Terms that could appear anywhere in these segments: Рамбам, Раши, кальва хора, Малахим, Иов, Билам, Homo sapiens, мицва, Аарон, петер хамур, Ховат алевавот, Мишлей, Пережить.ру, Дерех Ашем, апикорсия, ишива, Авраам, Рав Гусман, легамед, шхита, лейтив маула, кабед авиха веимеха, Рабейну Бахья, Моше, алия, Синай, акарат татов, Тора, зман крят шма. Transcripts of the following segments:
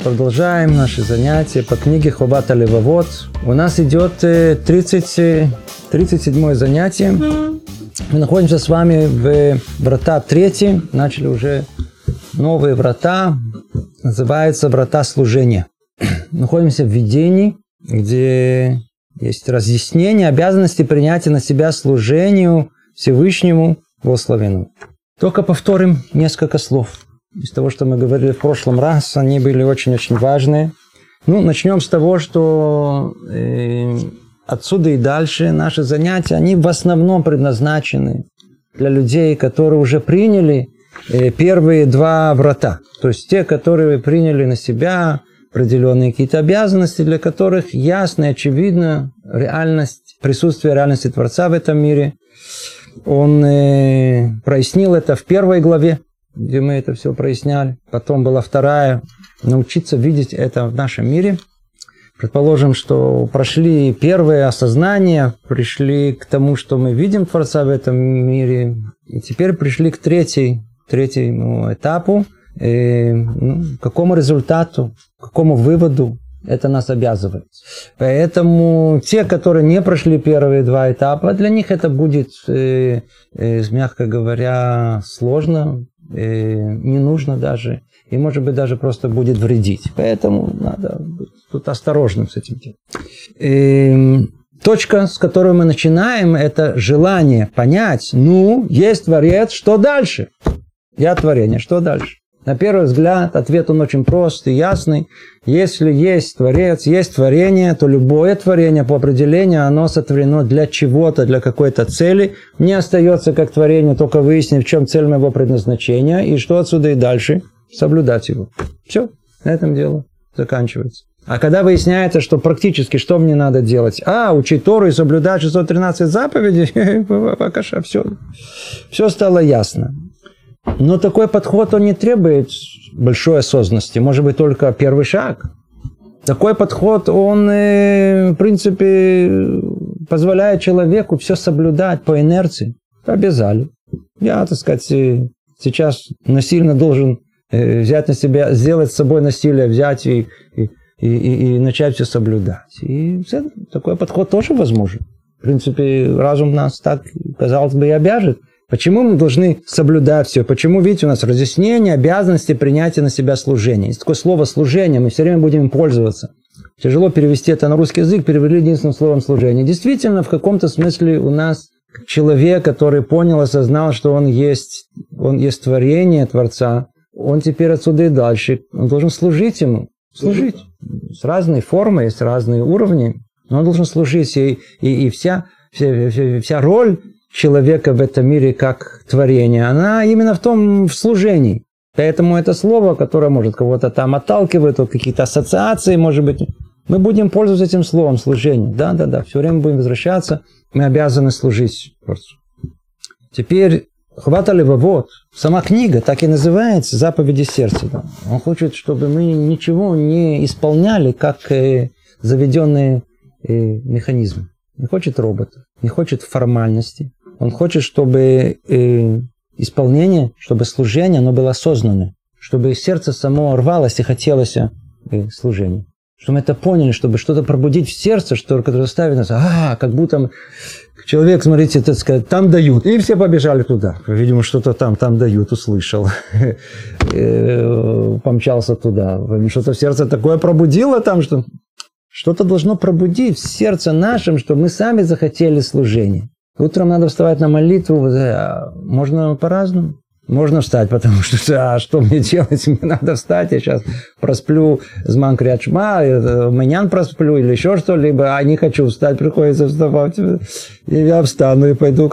Мы продолжаем наши занятия по книге Ховат алевавот. У нас идет 37-е занятие. Мы находимся с вами в врата 3. Начали уже новые врата. Называются врата служения. Находимся в видении, где есть разъяснение обязанности принятия на себя служению Всевышнему Благословенному. Только повторим несколько слов из того, что мы говорили в прошлом раз. Они были очень-очень важные. Начнем с того, что отсюда и дальше наши занятия, они в основном предназначены для людей, которые уже приняли первые два врата. То есть те, которые приняли на себя определенные какие-то обязанности, для которых ясно и очевидно присутствие реальности Творца в этом мире. Он прояснил это в первой главе, где мы это все проясняли. Потом была вторая. Научиться видеть это в нашем мире. Предположим, что прошли первые осознания, пришли к тому, что мы видим Творца в этом мире. И теперь пришли к третьему этапу. К какому результату, к какому выводу это нас обязывает. Поэтому те, которые не прошли первые два этапа, для них это будет, мягко говоря, сложно, не нужно даже, и, может быть, даже просто будет вредить. Поэтому надо быть тут осторожным с этим делом. Точка, с которой мы начинаем, это желание понять, есть Творец, что дальше? Я творение, что дальше? На первый взгляд, ответ он очень прост и ясный. Если есть Творец, есть творение, то любое творение по определению, оно сотворено для чего-то, для какой-то цели. Мне остается как творению только выяснить, в чем цель моего предназначения, и что отсюда и дальше, соблюдать его. Все, на этом дело заканчивается. А когда выясняется, что практически что мне надо делать? Учить Тору и соблюдать 613 заповедей, пока все стало ясно. Но такой подход, он не требует большой осознанности, может быть, только первый шаг. Такой подход, он, в принципе, позволяет человеку все соблюдать по инерции. Обязали. Я, сейчас насильно должен взять на себя, сделать с собой насилие, взять и начать все соблюдать. И такой подход тоже возможен. В принципе, разум нас так, казалось бы, и обяжет. Почему мы должны соблюдать все? Почему, видите, у нас разъяснение обязанности принятия на себя служения. Есть такое слово «служение», мы все время будем им пользоваться. Тяжело перевести это на русский язык, перевели единственным словом «служение». Действительно, в каком-то смысле у нас человек, который понял, осознал, что он есть творение Творца, он теперь отсюда и дальше, он должен служить ему. Служить. С разной формой, есть разные уровни, но он должен служить. И вся роль человека в этом мире как творение, она именно в служении. Поэтому это слово, которое может кого-то там отталкивает, от какие-то ассоциации, может быть. Мы будем пользоваться этим словом служение. Да, все время будем возвращаться. Мы обязаны служить. Теперь Ховат алевавот. Сама книга так и называется «Заповеди сердца». Да. Он хочет, чтобы мы ничего не исполняли, как заведенные механизмы. Не хочет робота, не хочет формальности. Он хочет, чтобы исполнение, чтобы служение, оно было осознанное. Чтобы сердце само рвалось и хотелось служения. Чтобы мы это поняли, чтобы что-то пробудить в сердце, которое заставит нас, как будто человек, смотрите, там дают. И все побежали туда. Видимо, что-то там дают, услышал. Помчался туда. Что-то в сердце такое пробудило там, что... Что-то должно пробудить в сердце нашем, чтобы мы сами захотели служения. Утром надо вставать на молитву. Можно по-разному. Можно встать, потому что что мне делать? Мне надо встать. Я сейчас просплю зман крят шма, манян просплю или еще что-либо. Не хочу встать, приходится вставать. И я встану и пойду.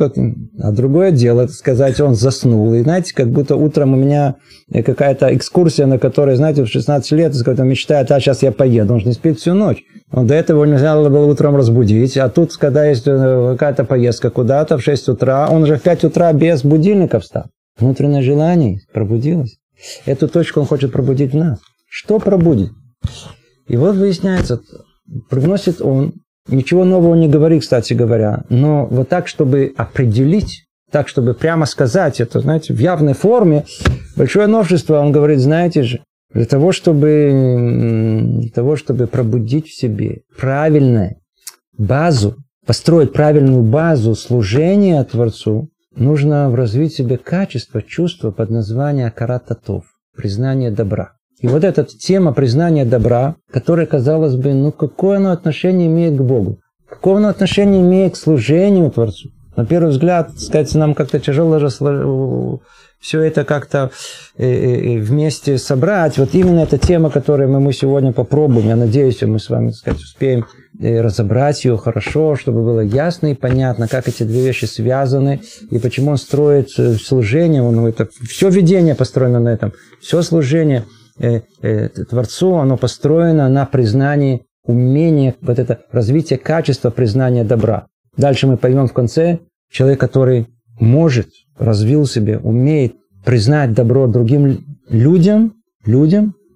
А другое дело, это сказать, он заснул. И знаете, как будто утром у меня какая-то экскурсия, на которой, знаете, в 16 лет мечтает, сейчас я поеду. Он же не спит всю ночь. Он до этого нельзя было утром разбудить. А тут, когда есть какая-то поездка куда-то в 6 утра, он уже в 5 утра без будильника встал. Внутреннее желание пробудилось. Эту точку он хочет пробудить в нас. Что пробудит? И вот выясняется, привносит он, ничего нового не говорит, кстати говоря, но вот так, чтобы определить, так, чтобы прямо сказать это, знаете, в явной форме, большое новшество, он говорит, знаете же, Для того, чтобы пробудить в себе правильную базу, построить правильную базу служения Творцу, нужно развить в себе качество, чувство под названием акарат татов, признание добра. И вот эта тема признания добра, которая, казалось бы, какое оно отношение имеет к Богу? Какое оно отношение имеет к служению Творцу? На первый взгляд, сказать, нам как-то тяжело же все это как-то вместе собрать. Вот именно эта тема, которую мы сегодня попробуем, я надеюсь, мы с вами, сказать, успеем разобрать ее хорошо, чтобы было ясно и понятно, как эти две вещи связаны и почему он строит служение. Все видение построено на этом. Все служение Творцу, оно построено на признании умения, вот это развитие качества признания добра. Дальше мы поймем в конце, человек, который может, развил себе, умеет признать добро другим людям,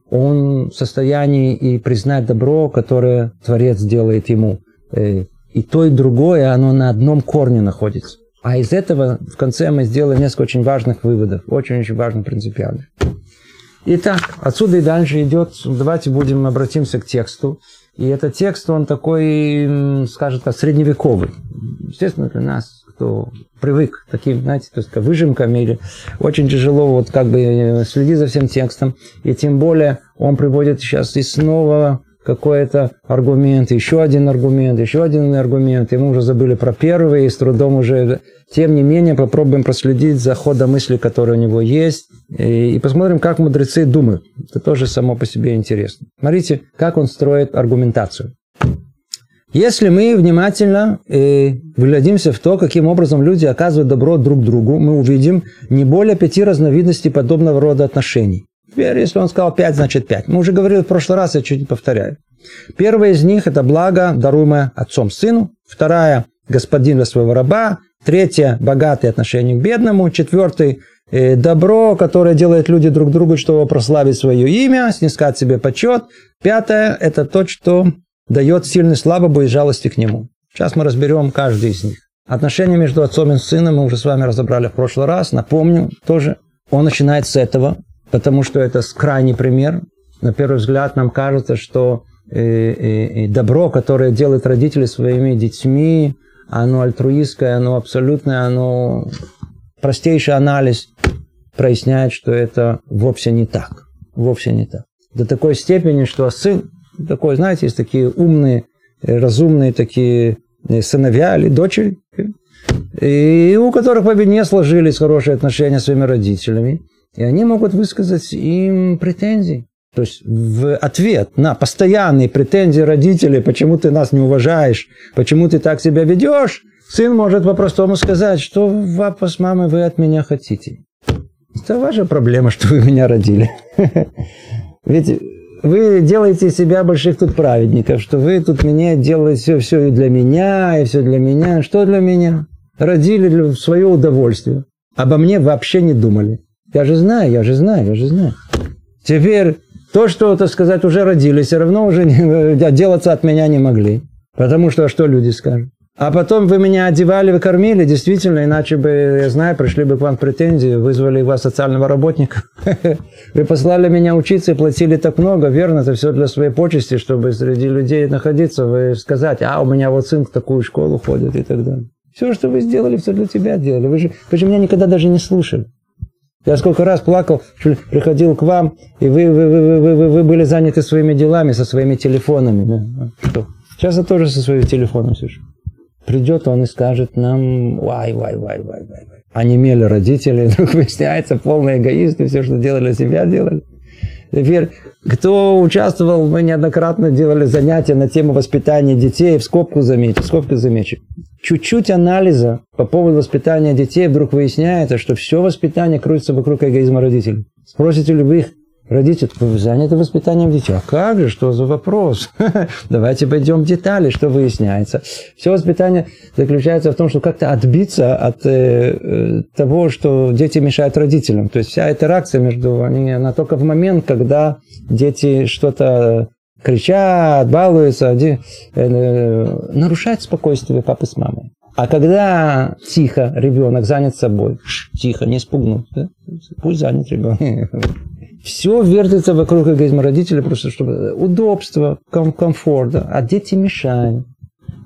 он в состоянии и признать добро, которое Творец делает ему. И то, и другое, оно на одном корне находится. А из этого в конце мы сделаем несколько очень важных выводов, очень-очень важных, принципиальных. Итак, отсюда и дальше идет, давайте обратимся к тексту. И этот текст, он такой, скажем так, средневековый. Естественно, для нас, кто привык к таким, знаете, то есть к выжимкам, или очень тяжело следить за всем текстом. И тем более он приводит сейчас и снова какой-то аргумент, еще один аргумент, еще один аргумент. И мы уже забыли про первый, и с трудом уже... Тем не менее, попробуем проследить за ходом мысли, которые у него есть, и посмотрим, как мудрецы думают. Это тоже само по себе интересно. Смотрите, как он строит аргументацию. Если мы внимательно вглядимся в то, каким образом люди оказывают добро друг другу, мы увидим не более 5 разновидностей подобного рода отношений. Теперь, если он сказал 5, значит 5. Мы уже говорили в прошлый раз, я чуть не повторяю. Первая из них – это благо, даруемое отцом сыну. Вторая – господин для своего раба. Третье – богатые отношения к бедному. Четвертый – добро, которое делают люди друг другу, чтобы прославить свое имя, снискать себе почет. Пятое – это то, что дает сильный слабому и жалости к нему. Сейчас мы разберем каждый из них. Отношения между отцом и сыном мы уже с вами разобрали в прошлый раз. Напомню тоже, он начинает с этого, потому что это крайний пример. На первый взгляд нам кажется, что добро, которое делают родители своими детьми, оно альтруистское, оно абсолютное, оно простейший анализ проясняет, что это вовсе не так. Вовсе не так. До такой степени, что сын, такой, знаете, есть такие умные, разумные такие сыновья или дочери, и у которых по бедне сложились хорошие отношения с своими родителями, и они могут высказать им претензии. То есть в ответ на постоянные претензии родителей, почему ты нас не уважаешь, почему ты так себя ведешь, сын может по-простому сказать, что папа с мамой вы от меня хотите. Это ваша проблема, что вы меня родили. Ведь вы делаете из себя больших тут праведников, что вы тут меня делаете все и для меня, и все для меня. Что для меня? Родили в свое удовольствие. Обо мне вообще не думали. Я же знаю. Теперь... То, что, так сказать, уже родились, все равно уже отделаться от меня не могли. Потому что люди скажут? А потом вы меня одевали, вы кормили, действительно, иначе бы, я знаю, пришли бы к вам претензии, вызвали вас социального работника. Вы послали меня учиться и платили так много, верно, это все для своей почести, чтобы среди людей находиться, вы сказать, а у меня вот сын в такую школу ходит и так далее. Все, что вы сделали, все для тебя делали. Вы же меня никогда даже не слушали. Я сколько раз плакал, приходил к вам, и вы были заняты своими делами, со своими телефонами. Что? Сейчас я тоже со своим телефоном сижу. Придет он и скажет нам, вай. Онемели родители, вдруг выясняется, полные эгоисты, все, что делали, себя делали. Теперь, кто участвовал, мы неоднократно делали занятия на тему воспитания детей, в скобку замечу. Чуть-чуть анализа по поводу воспитания детей вдруг выясняется, что все воспитание крутится вокруг эгоизма родителей. Спросите любых родителей, вы заняты воспитанием детей? А как же, что за вопрос? Давайте пойдем в детали, что выясняется. Все воспитание заключается в том, что как-то отбиться от того, что дети мешают родителям. То есть вся интеракция между ними, она только в момент, когда дети что-то... кричат, балуются, нарушают спокойствие папы с мамой. А когда тихо ребенок занят собой, тихо, не спугнут, да? Пусть занят ребенок, Все вертится вокруг эгоизма родителей, просто чтобы удобство, комфорт, да? А дети мешают.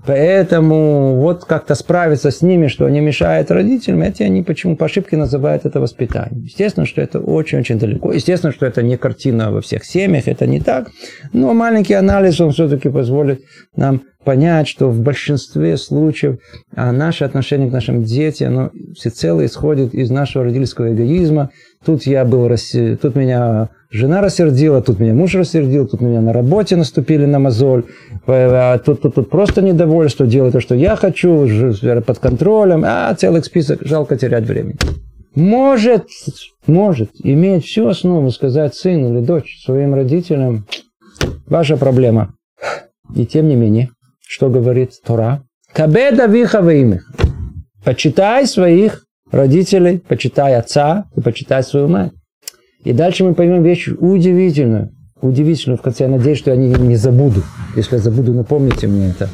Поэтому вот как-то справиться с ними, что они мешают родителям, эти они почему по ошибке называют это воспитанием. Естественно, что это очень-очень далеко. Естественно, что это не картина во всех семьях, это не так. Но маленький анализ, он все-таки позволит нам понять, что в большинстве случаев наше отношение к нашим детям, оно всецело исходит из нашего родительского эгоизма. Тут меня жена рассердила, тут меня муж рассердил, тут меня на работе наступили на мозоль, тут просто недовольство, делай то, что я хочу, под контролем, целый список, жалко терять время. Может иметь всю основу сказать сыну или дочь своим родителям, ваша проблема. И тем не менее, что говорит Тора? Кабед авиха веимеха. Почитай своих родителей, почитай отца и почитай свою мать. И дальше мы поймем вещь удивительную. В конце я надеюсь, что я не забуду. Если я забуду, напомните мне это.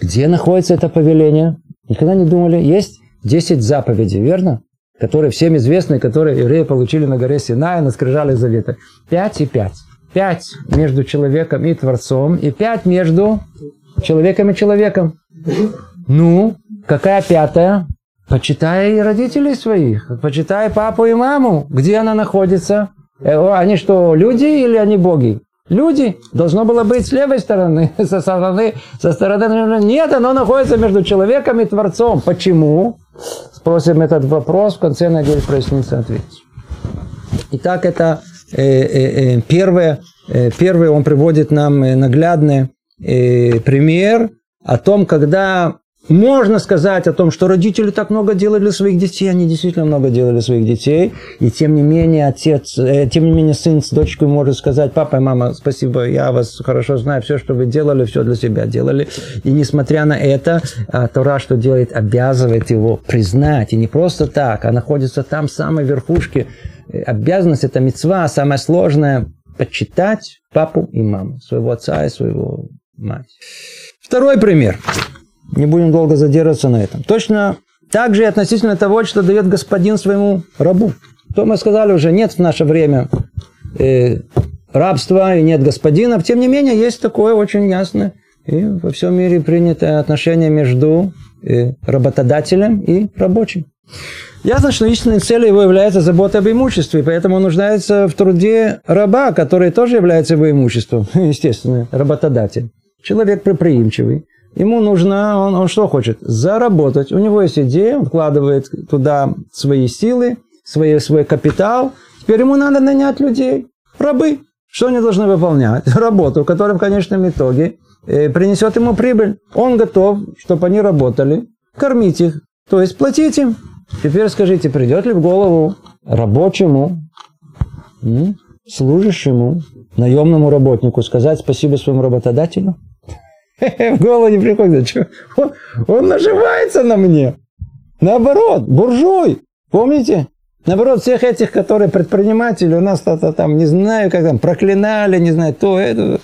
Где находится это повеление? Никогда не думали. Есть 10 заповедей, верно? Которые всем известны, которые евреи получили на горе Синай, на скрижалях завета. 5 и 5. 5 между человеком и Творцом, и 5 между человеком и человеком. Ну, какая 5-я? Почитай родителей своих, почитай папу и маму. Где она находится? Они что, люди или они боги? Люди. Должно было быть с левой стороны, со стороны. Нет, оно находится между человеком и Творцом. Почему? Спросим этот вопрос, в конце, надеюсь, прояснится ответ. Итак, это первое, он приводит нам наглядный пример о том, когда... Можно сказать о том, что родители так много делали для своих детей, они действительно много делали для своих детей, и тем не менее сын с дочкой может сказать: папа и мама, спасибо, я вас хорошо знаю, все, что вы делали, все для себя делали. И несмотря на это, Тора, что делает, обязывает его признать, и не просто так, а находится там в самой верхушке. Обязанность – это мицва, самое сложное – почитать папу и маму, своего отца и своего мать. Второй пример. Не будем долго задерживаться на этом. Точно так же и относительно того, что дает господин своему рабу. То мы сказали уже, нет в наше время рабства и нет господина. Тем не менее, есть такое очень ясное и во всем мире принятое отношение между работодателем и рабочим. Ясно, что истинной целью его является забота об имуществе, поэтому он нуждается в труде раба, который тоже является его имуществом, естественно, работодатель. Человек предприимчивый. Ему нужно, он что хочет? Заработать. У него есть идея, он вкладывает туда свои силы, свой капитал. Теперь ему надо нанять людей, рабы. Что они должны выполнять? Работу, которая в конечном итоге принесет ему прибыль. Он готов, чтобы они работали, кормить их, то есть платить им. Теперь скажите, придет ли в голову рабочему, служащему, наемному работнику сказать спасибо своему работодателю? В голову не приходит. Он наживается на мне. Наоборот, буржуй. Помните? Наоборот, всех этих, которые предприниматели, у нас там, не знаю, как там, проклинали, не знаю, то, это.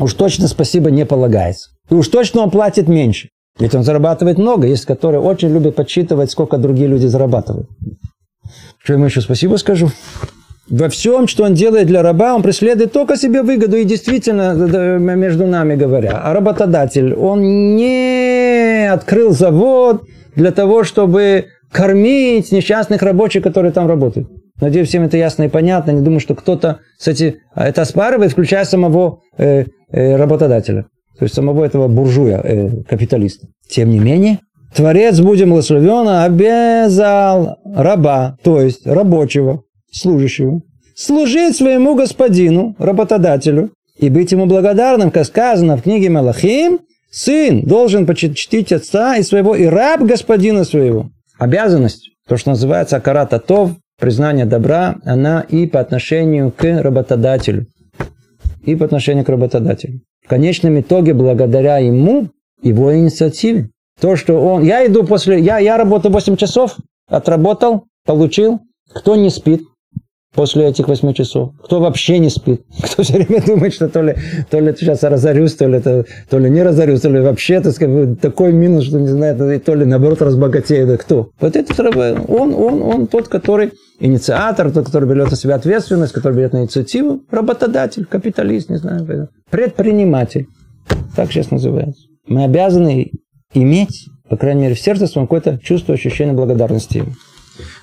Уж точно спасибо не полагается. И уж точно он платит меньше. Ведь он зарабатывает много. Есть, которые очень любят подсчитывать, сколько другие люди зарабатывают. Что ему еще спасибо скажу? Во всем, что он делает для раба, он преследует только себе выгоду. И действительно, между нами говоря, а работодатель, он не открыл завод для того, чтобы кормить несчастных рабочих, которые там работают. Надеюсь, всем это ясно и понятно. Не думаю, что кто-то, кстати, это оспаривает, включая самого работодателя. То есть самого этого буржуя, капиталиста. Тем не менее, Творец, будем благословенно, обязал раба, то есть рабочего, служащего, служить своему господину, работодателю, и быть ему благодарным, как сказано в книге Малахим, сын должен почтить отца и своего, и раб господина своего. Обязанность, то, что называется акарат атов, признание добра, она и по отношению к работодателю. В конечном итоге, благодаря ему, его инициативе. То, что он... Я иду после... Я работаю 8 часов, отработал, получил. Кто не спит? после этих 8 часов? Кто вообще не спит? Кто все время думает, что то ли сейчас разорюсь, то ли не разорюсь, то ли вообще, так сказать, такой минус, что не знает, то ли наоборот разбогатеет. Да кто? Вот этот он тот, который инициатор, тот, который берет на себя ответственность, который берет на инициативу, работодатель, капиталист, не знаю, предприниматель. Так сейчас называется. Мы обязаны иметь, по крайней мере, в сердце своем какое-то чувство, ощущение благодарности ему.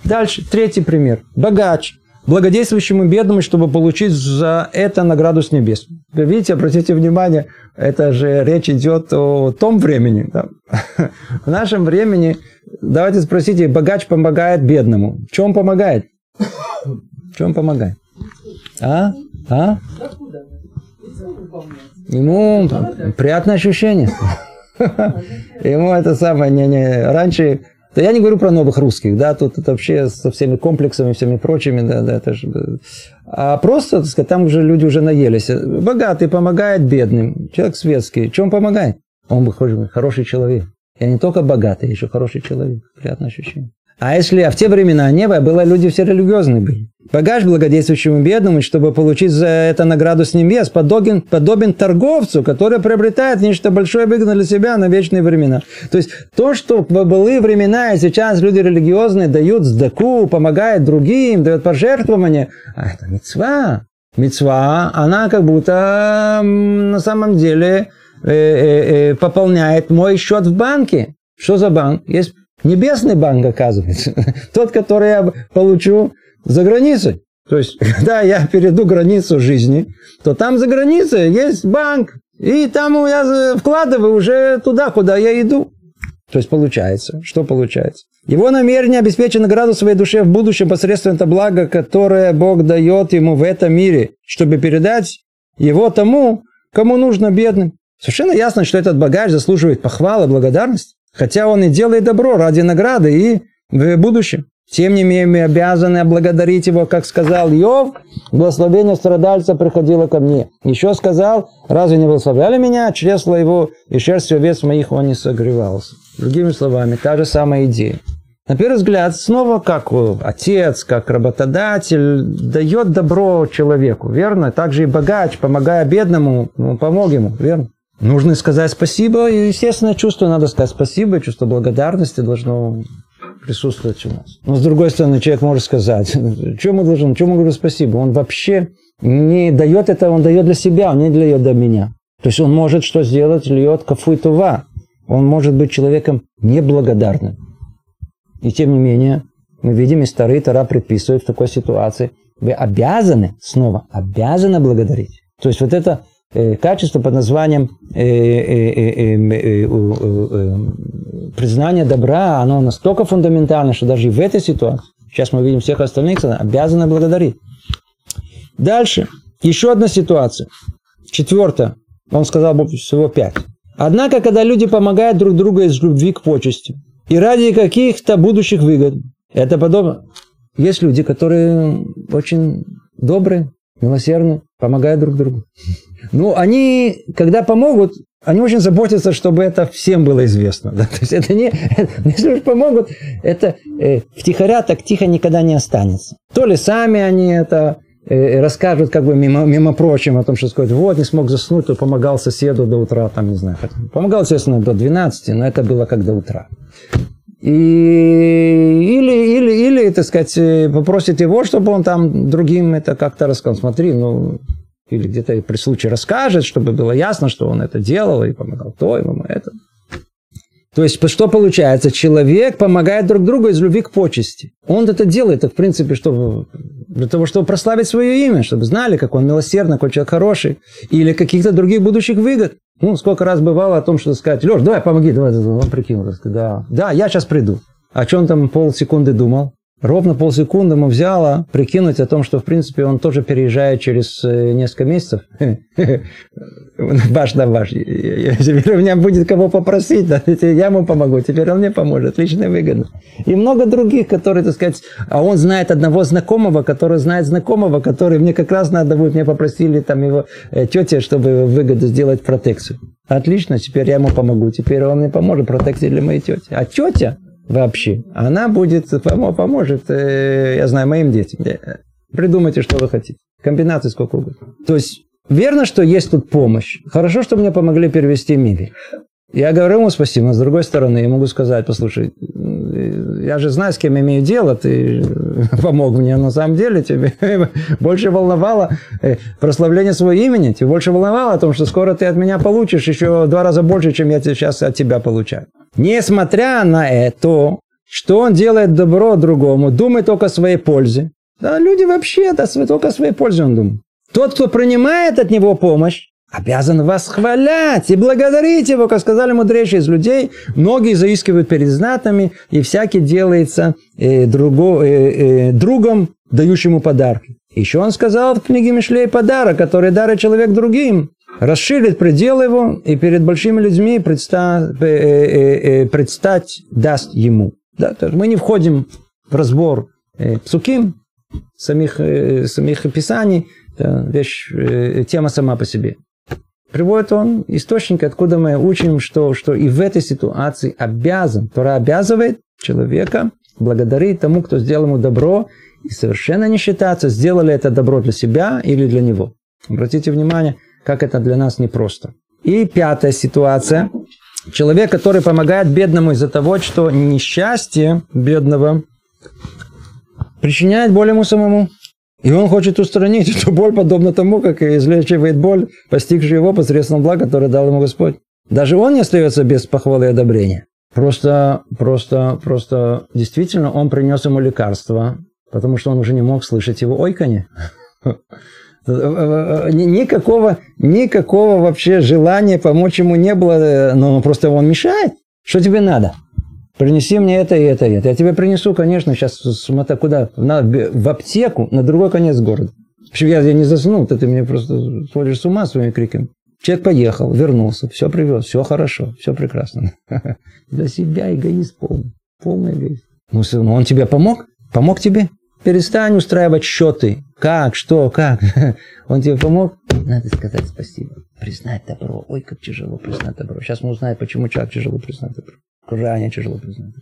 Дальше, 3 пример. Богач, благодействующему бедному, чтобы получить за это награду с небес. Видите, обратите внимание, это же речь идет о том времени. Да? В нашем времени, давайте спросите, богач помогает бедному. В чем помогает? В чем помогает? А? Ему приятное ощущение. Ему это самое, раньше... Да я не говорю про новых русских, да, тут это вообще со всеми комплексами, всеми прочими, да, это же... А просто, так сказать, там уже люди уже наелись. Богатый помогает бедным, человек светский. Чем помогает? Он выходит, хороший человек. Я не только богатый, еще хороший человек. Приятное ощущение. А в те времена небо было, люди все религиозные были. Богач благодействующему бедному, чтобы получить за это награду с небес, подобен торговцу, который приобретает нечто большое выгодно для себя на вечные времена. То есть, то, что в былые времена и сейчас люди религиозные дают сдаку, помогают другим, дают пожертвования, а это мицва. Мицва, она как будто на самом деле пополняет мой счет в банке. Что за банк? Есть небесный банк, оказывается. Тот, который я получу за границей. То есть, когда я перейду границу жизни, то там за границей есть банк. И там я вкладываю уже туда, куда я иду. То есть, получается. Что получается? Его намерение обеспечить награду своей душе в будущем посредством того блага, которое Бог дает ему в этом мире, чтобы передать его тому, кому нужно, бедным. Совершенно ясно, что этот богач заслуживает похвалы, благодарности. Хотя он и делает добро ради награды и в будущем. Тем не менее, мы обязаны благодарить его, как сказал Иов, благословение страдальца приходило ко мне. Еще сказал, разве не благословляли меня, чресло его и шерстью овец моих он не согревался. Другими словами, та же самая идея. На первый взгляд, снова как отец, как работодатель дает добро человеку, верно? Также и богач, помогая бедному, помог ему, верно? Нужно сказать спасибо, и естественное чувство надо сказать спасибо, чувство благодарности должно присутствовать у нас. Но с другой стороны, человек может сказать, чему говорю спасибо? Он вообще не дает это, он дает для себя, он не дает для меня. То есть он может что сделать? Льет кафу и тува. Он может быть человеком неблагодарным. И тем не менее, мы видим, и старые Тора предписывают в такой ситуации, вы обязаны, снова, обязаны благодарить. То есть вот это качество под названием признание добра, оно настолько фундаментально, что даже в этой ситуации, сейчас мы видим всех остальных, обязаны благодарить. Дальше. Еще одна ситуация. 4. Он сказал, всего 5. Однако, когда люди помогают друг другу из любви к почести и ради каких-то будущих выгод, это подобно. Есть люди, которые очень добрые, милосердны, помогают друг другу. Ну, они, когда помогут, они очень заботятся, чтобы это всем было известно. Да? То есть, это не... Если уж помогут, это втихаря так тихо никогда не останется. То ли сами они это расскажут, как бы мимо прочим, о том, что сказать, вот, не смог заснуть, то помогал соседу до утра, там, не знаю. Помогал, естественно, до 12, но это было как до утра. И, или, так сказать, попросит его, чтобы он там другим это как-то рассказал. Смотри, ну... Или где-то при случае расскажет, чтобы было ясно, что он это делал, и помогал то, и ему это. То есть, что получается? Человек помогает друг другу из любви к почести. Он это делает, в принципе, чтобы, для того, чтобы прославить свое имя, чтобы знали, как он милосердный, какой человек хороший, или каких-то других будущих выгод. Ну, сколько раз бывало о том, что сказать, Леш, давай помоги, давай, он прикинул. Да, я сейчас приду. О чем там полсекунды думал? Ровно полсекунды ему взяло прикинуть о том, что, в принципе, он тоже переезжает через несколько месяцев. Баш на баш. Теперь у меня будет кого попросить. Я ему помогу, теперь он мне поможет. Отлично, выгодно. И много других, которые, так сказать... А он знает одного знакомого, который знает знакомого, который мне как раз надо будет, мне попросили там его тетя, чтобы выгоду сделать протекцию. Отлично, теперь я ему помогу. Теперь он мне поможет, протекция для моей тети. А тетя... вообще, она поможет, я знаю, моим детям. Придумайте, что вы хотите. Комбинаций сколько угодно. То есть, верно, что есть тут помощь. Хорошо, что мне помогли перевести Миви. Я говорю ему спасибо, но с другой стороны, я могу сказать, послушай, я же знаю, с кем имею дело, ты помог мне, на самом деле тебе больше волновало прославление своего имени, тебе больше волновало о том, что скоро ты от меня получишь еще 2 раза больше, чем я сейчас от тебя получаю. Несмотря на это, что он делает добро другому, думает только о своей пользе. Да, люди вообще только о своей пользе он думает. Тот, кто принимает от него помощь, обязан восхвалять и благодарить его, как сказали мудрейшие из людей. Многие заискивают перед знатными, и всякий делается другом, дающему подарки. Еще он сказал в книге Мишлей: подарок, который дарит человек другим, расширит предел его, и перед большими людьми предстать даст ему. Да, мы не входим в разбор псуким, самих писаний. Это вещь, тема сама по себе. Приводит он источник, откуда мы учим, что и в этой ситуации обязан, Тора обязывает человека благодарить тому, кто сделал ему добро, и совершенно не считаться, сделали это добро для себя или для него. Обратите внимание, как это для нас непросто. И 5-я ситуация. Человек, который помогает бедному из-за того, что несчастье бедного причиняет боль ему самому. И он хочет устранить эту боль, подобно тому, как и излечивает боль, постигшую его посредством благ, которое дал ему Господь. Даже он не остается без похвалы и одобрения. Просто действительно он принес ему лекарство, потому что он уже не мог слышать его ойканье. Никакого вообще желания помочь ему не было, но просто он мешает. Что тебе надо? Принеси мне это и это и это. Я тебе принесу, конечно, сейчас смотри, куда? В аптеку на другой конец города. Вообще, я не заснул, ты мне просто сводишь с ума своими криками. Человек поехал, вернулся, все привез, все хорошо, все прекрасно. Для себя эгоист полный. Полный эгоист. Ну, он тебе помог? Помог тебе? Перестань устраивать счеты. Как, что, как. Он тебе помог? Надо сказать спасибо. Признать добро. Ой, как тяжело признать добро. Сейчас мы узнаем, почему человек тяжело признать добро. Крайне тяжело признать.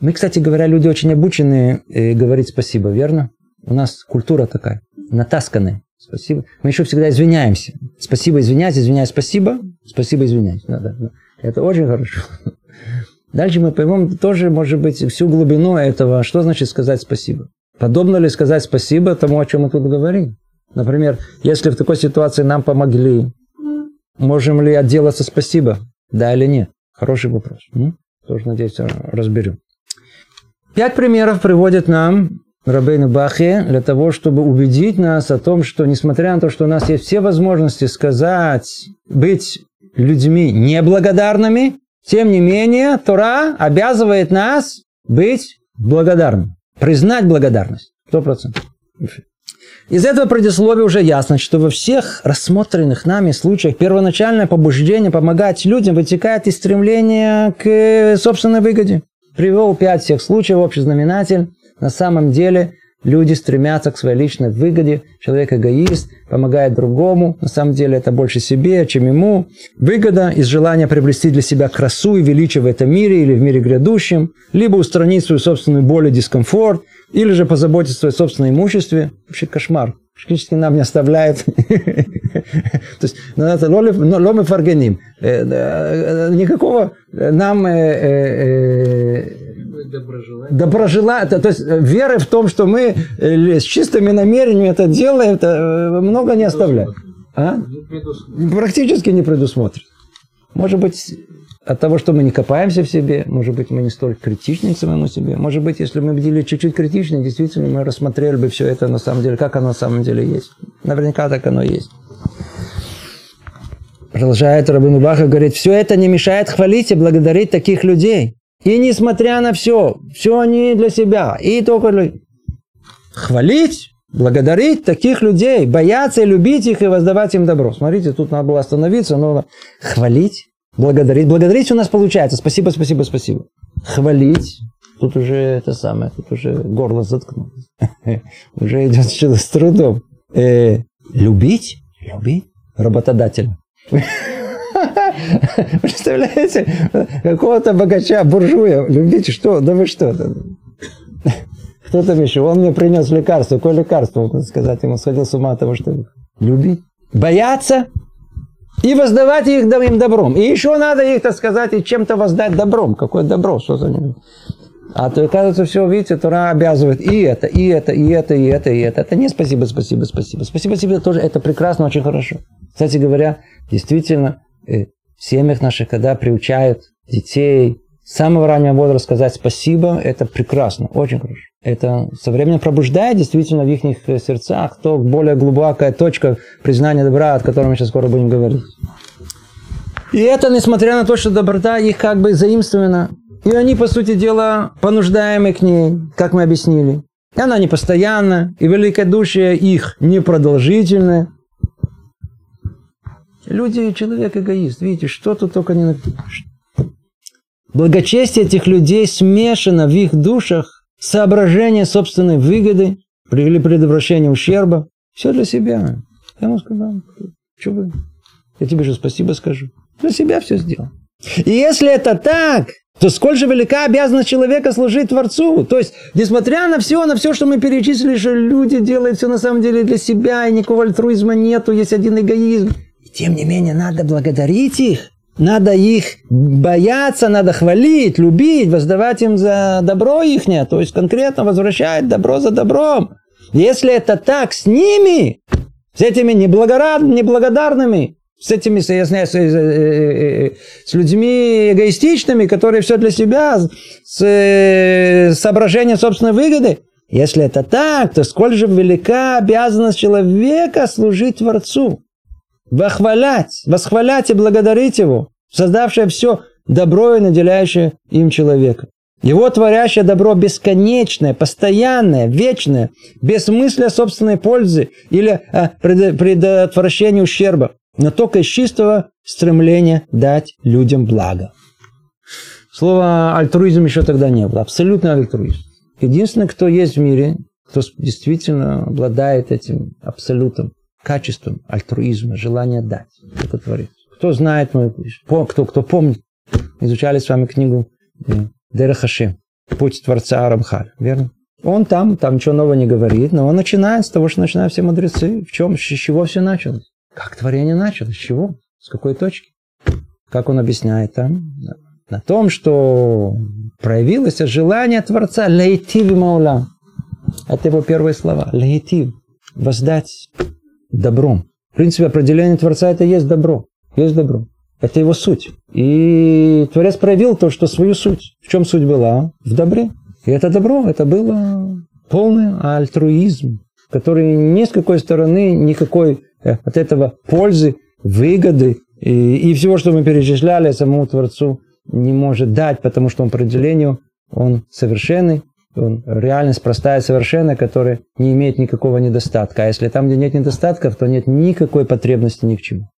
Мы, кстати говоря, люди очень обученные говорить спасибо, верно? У нас культура такая, натасканная. Спасибо. Мы еще всегда извиняемся. Спасибо, извиняюсь, извиняюсь, спасибо. Спасибо, извиняюсь. Да. Это очень хорошо. Дальше мы поймем тоже, может быть, всю глубину этого. Что значит сказать спасибо? Подобно ли сказать спасибо тому, о чем мы тут говорим? Например, если в такой ситуации нам помогли, можем ли отделаться спасибо? Да или нет? Хороший вопрос. Тоже, надеюсь, разберем. 5 примеров приводит нам Рабейну Бахья для того, чтобы убедить нас о том, что несмотря на то, что у нас есть все возможности сказать, быть людьми неблагодарными, тем не менее, Тора обязывает нас быть благодарными. Признать благодарность. 100%. Из этого предисловия уже ясно, что во всех рассмотренных нами случаях первоначальное побуждение помогать людям вытекает из стремления к собственной выгоде. Привел 5 всех случаев, общий знаменатель. На самом деле люди стремятся к своей личной выгоде. Человек эгоист, помогает другому. На самом деле это больше себе, чем ему. Выгода из желания приобрести для себя красу и величие в этом мире или в мире грядущем. Либо устранить свою собственную боль и дискомфорт. Или же позаботиться о своем собственном имуществе. Вообще кошмар. Практически нам не оставляет. То есть, ломы фаргеним. Никакого нам... Доброжелательно. То есть, веры в том, что мы с чистыми намерениями это делаем, это много не оставляет. Практически не предусмотрено. Может быть, от того, что мы не копаемся в себе, может быть, мы не столь критичны к самому себе. Может быть, если мы были чуть-чуть критичны, действительно, мы рассмотрели бы все это на самом деле, как оно на самом деле есть. Наверняка так оно и есть. Продолжает Рабейну Бахья, говорит, все это не мешает хвалить и благодарить таких людей. И несмотря на все они для себя, и только для... Хвалить, благодарить таких людей, бояться и любить их, и воздавать им добро. Смотрите, тут надо было остановиться, но хвалить, благодарить. Благодарить у нас получается. Спасибо, спасибо, спасибо. Хвалить. Тут уже это самое, тут уже горло заткнулось. Уже идет с трудом. Любить? Любить работодателя. Представляете, какого-то богача, буржуя, любите, что? Да вы что? Кто там еще? Он мне принес лекарство. Какое лекарство, можно сказать? Ему сходил с ума от того, что любить, бояться и воздавать их им добром. И еще надо их, так сказать, и чем-то воздать добром. Какое добро, что за ним? А то, оказывается, все, видите, Тора обязывает и это, и это, и это, и это, и это. Это не спасибо, спасибо, спасибо. Спасибо тебе тоже, это прекрасно, очень хорошо. Кстати говоря, действительно, в семьях наших, когда приучают детей с самого раннего возраста сказать спасибо, это прекрасно, очень хорошо. Это со временем пробуждает действительно в их сердцах то более глубокая точка признания добра, о которой мы сейчас скоро будем говорить. И это несмотря на то, что доброта их как бы заимствована. И они, по сути дела, понуждаемы к ней, как мы объяснили. И она непостоянна, и великодушие их непродолжительное. Люди, человек эгоист, видите, что тут только не написано. Благочестие этих людей смешано в их душах соображение собственной выгоды или предотвращение ущерба. Все для себя. Я ему сказал, что вы? Я тебе же спасибо скажу. Для себя все сделал. И если это так, то сколь же велика обязанность человека служить Творцу. То есть, несмотря на все, что мы перечислили, что люди делают все на самом деле для себя, и никакого альтруизма нету, есть один эгоизм. И тем не менее, надо благодарить их. Надо их бояться, надо хвалить, любить, воздавать им за добро ихнее. То есть, конкретно возвращать добро за добром. Если это так с ними, с этими неблагодарными, с этими, я знаю, с людьми эгоистичными, которые все для себя, с соображением собственной выгоды. Если это так, то сколь же велика обязанность человека служить Творцу, восхвалять и благодарить Его, создавшее все добро и наделяющее им человека. Его творящее добро бесконечное, постоянное, вечное, без мысли о собственной пользе или о предотвращении ущерба, но только из чистого стремления дать людям благо. Слово альтруизм еще тогда не было. Абсолютный альтруизм. Единственный, кто есть в мире, кто действительно обладает этим абсолютом, качеством альтруизма, желание дать. Это Творец. Кто знает мою книжку? Кто помнит? Изучали с вами книгу Дерех Ашем. Путь Творца Рамхаля. Верно? Он там ничего нового не говорит, но он начинает с того, что начинают все мудрецы. В чем? С чего все началось? Как творение началось? С чего? С какой точки? Как он объясняет там? На том, что проявилось желание Творца. Лейтив маула. Это его первые слова. Лейтив. Воздать добром. В принципе, определение Творца – это есть добро. Есть добро. Это его суть. И Творец проявил то, что свою суть. В чем суть была? В добре. И это добро, это было полный альтруизм, который ни с какой стороны, никакой от этого пользы, выгоды и всего, что мы перечисляли, самому Творцу не может дать, потому что он по определению, он совершенный. Он реальность простая, совершенная, которая не имеет никакого недостатка. А если там, где нет недостатков, то нет никакой потребности ни к чему.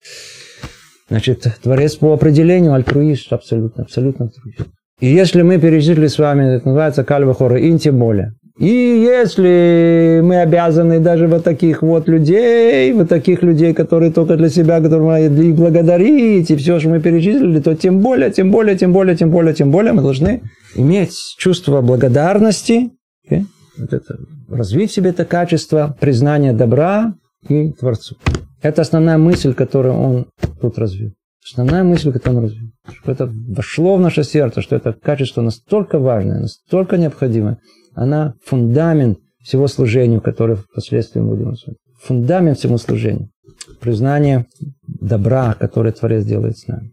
Значит, Творец по определению альтруист, абсолютно альтруист. И если мы перечислили с вами, это называется кальва хора, и тем более. И если мы обязаны даже вот таких людей, которые только для себя, которые их благодарить, и все, что мы перечислили, то тем более мы должны иметь чувство благодарности, вот это, развить в себе это качество признания добра и Творцу. Это основная мысль, которую он тут развил. Что это вошло в наше сердце, что это качество настолько важное, настолько необходимое. Она фундамент всего служению, которое впоследствии мы будем осуществлять. Фундамент всему служению. Признание добра, которое Творец делает с нами.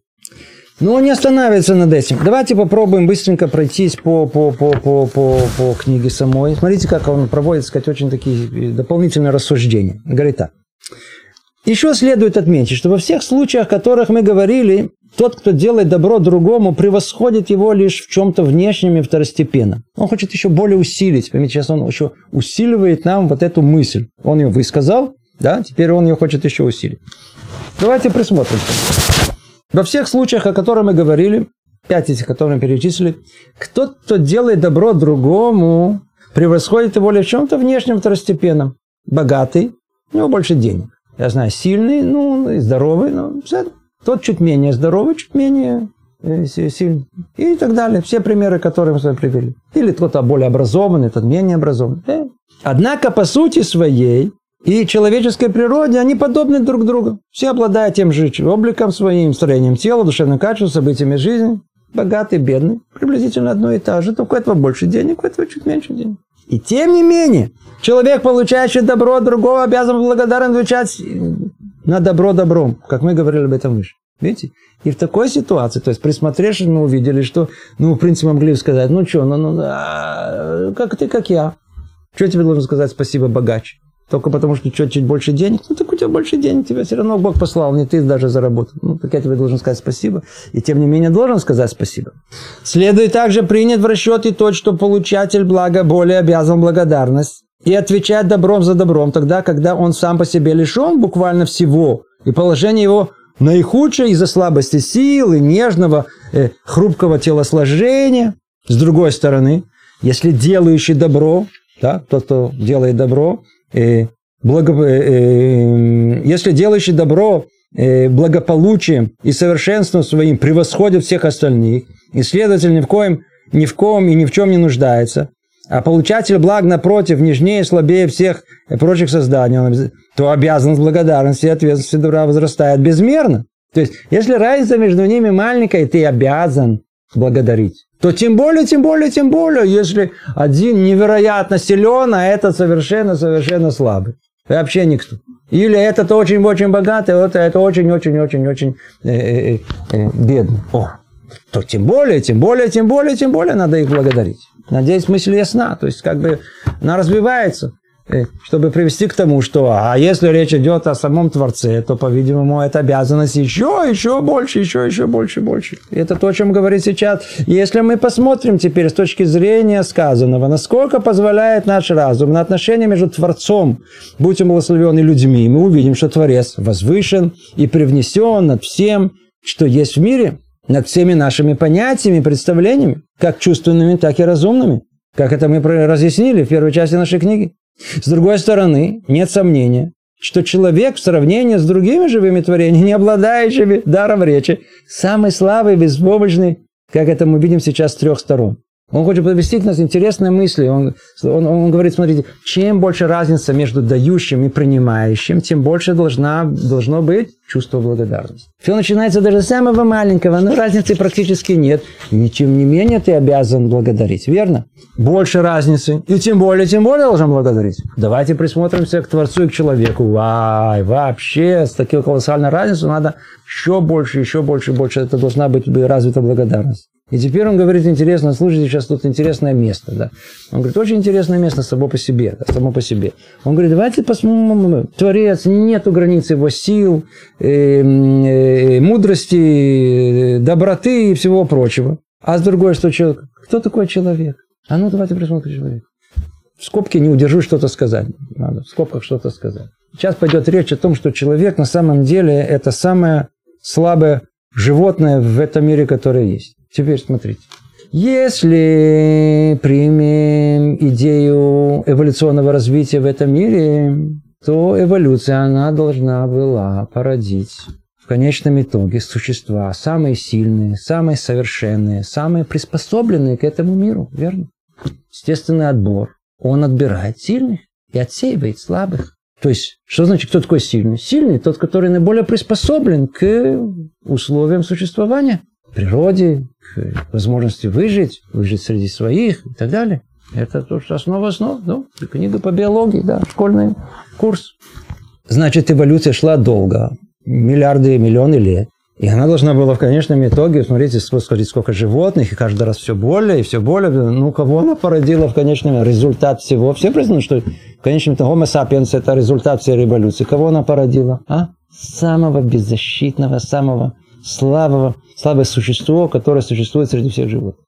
Но он не останавливается над этим. Давайте попробуем быстренько пройтись по книге самой. Смотрите, как он проводит, так сказать, очень такие дополнительные рассуждения. Говорит так. Еще следует отметить, что во всех случаях, о которых мы говорили, тот, кто делает добро другому, превосходит его лишь в чем-то внешнем и второстепенном. Он хочет еще более усилить. Понимаете, сейчас он еще усиливает нам вот эту мысль. Он ее высказал, да, теперь он ее хочет еще усилить. Давайте присмотримся. Во всех случаях, о которых мы говорили, 5 этих, которые мы перечислили, тот, кто делает добро другому, превосходит его лишь в чем-то внешнем и второстепенном. Богатый, у него больше денег. Я знаю, сильный, и здоровый, но тот чуть менее здоровый, чуть менее сильный. И так далее. Все примеры, которые мы с вами привели. Или кто-то более образованный, тот менее образованный. Однако, по сути своей и человеческой природе они подобны друг другу. Все обладают тем же обликом своим, строением тела, душевным качеством, событиями жизни. Богатый, бедный. Приблизительно одно и то же. Только у этого больше денег, у этого чуть меньше денег. И тем не менее, человек, получающий добро от другого, обязан благодарен отвечать на добро добром. Как мы говорили об этом выше. Видите? И в такой ситуации, то есть присмотревшись, мы увидели, что, в принципе, могли сказать, как ты, как я. Что тебе должен сказать спасибо богач? Только потому, что чуть больше денег? Так у тебя больше денег, тебя все равно Бог послал, не ты даже заработал. Так я тебе должен сказать спасибо. И тем не менее должен сказать спасибо. Следует также принять в расчет и то, что получатель блага более обязан благодарность и отвечать добром за добром, тогда, когда он сам по себе лишен буквально всего, и положение его наихудшее из-за слабости силы, нежного, хрупкого телосложения. С другой стороны, если делающий добро, тот, кто делает добро, если делающий добро благополучием и совершенством своим превосходит всех остальных, и, следовательно, ни в ком и ни в чем не нуждается, а получатель благ, напротив, нежнее и слабее всех прочих созданий, то обязанность благодарности и ответственности добра возрастает безмерно. То есть, если разница между ними маленькая, ты обязан благодарить. То тем более, если один невероятно силен, а этот совершенно слабый. Вообще никто. Или этот очень-очень богатый, а это очень-очень-очень-очень бедный. То тем более, надо их благодарить. Надеюсь, мысль ясна. То есть, она развивается, чтобы привести к тому, что, а если речь идет о самом Творце, то, по-видимому, эта обязанность еще больше. Это то, о чем говорит сейчас. Если мы посмотрим теперь с точки зрения сказанного, насколько позволяет наш разум на отношения между Творцом, будь он благословен, и людьми, мы увидим, что Творец возвышен и превнесен над всем, что есть в мире, над всеми нашими понятиями, представлениями, как чувственными, так и разумными, как это мы разъяснили в первой части нашей книги. С другой стороны, нет сомнения, что человек в сравнении с другими живыми творениями, не обладающими даром речи, самый слабый, беспомощный, как это мы видим сейчас с трех сторон. Он хочет подвести к нас интересные мысли. Он говорит, смотрите, чем больше разница между дающим и принимающим, тем больше должно быть чувство благодарности. Все начинается даже с самого маленького, но разницы практически нет. И тем не менее ты обязан благодарить, верно? Больше разницы. И тем более должен благодарить. Давайте присмотримся к Творцу и к человеку. Вообще, с такой колоссальной разницей надо еще больше. Это должна быть развита благодарность. И теперь он говорит, интересно, слушайте, сейчас тут интересное место. Он говорит, очень интересное место само по себе. Он говорит, давайте посмотрим, Творец, нету границ его сил, мудрости, доброты и всего прочего. А с другой, что человек? Кто такой человек? Давайте посмотрим человека. В скобке не удержусь что-то сказать. Надо в скобках что-то сказать. Сейчас пойдет речь о том, что человек на самом деле это самое слабое животное в этом мире, которое есть. Теперь смотрите. Если примем идею эволюционного развития в этом мире, то эволюция, она должна была породить в конечном итоге существа самые сильные, самые совершенные, самые приспособленные к этому миру, верно? Естественный отбор. Он отбирает сильных и отсеивает слабых. То есть, что значит, кто такой сильный? Сильный – тот, который наиболее приспособлен к условиям существования, природе, к возможности выжить среди своих и так далее. Это то, что основа. Книга по биологии, школьный курс. Значит, эволюция шла долго, миллиарды и миллионы лет. И она должна была в конечном итоге, смотрите, сколько животных, и каждый раз все более. Кого она породила в конечном результат всего? Все признаны, что в конечном итоге Homo sapiens – это результат всей революции. Кого она породила? Самого беззащитного, самого слабое существо, которое существует среди всех животных.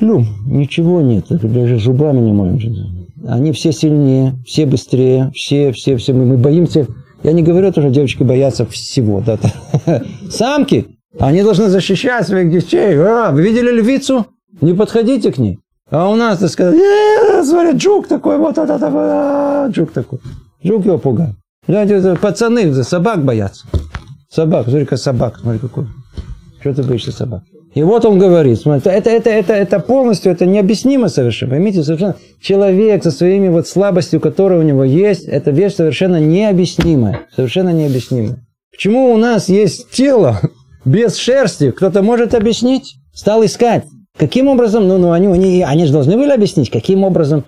Ничего нет, даже зубами не можем. Они все сильнее, все быстрее, все. Мы боимся. Я не говорю, что девочки боятся всего. Самки, они должны защищать своих детей. Вы видели львицу? Не подходите к ней. А у нас, так сказать, смотри, жук такой. Жук его пугает. Пацаны собак боятся. Собак, смотри-ка, какой. Что ты боишься собак? И вот он говорит, смотрите, это полностью, это необъяснимо совершенно. Поймите, совершенно человек со своими вот слабостью, которая у него есть, это вещь совершенно необъяснимая. Совершенно необъяснимая. Почему у нас есть тело без шерсти? Кто-то может объяснить? Стал искать. Каким образом? Они же должны были объяснить, каким образом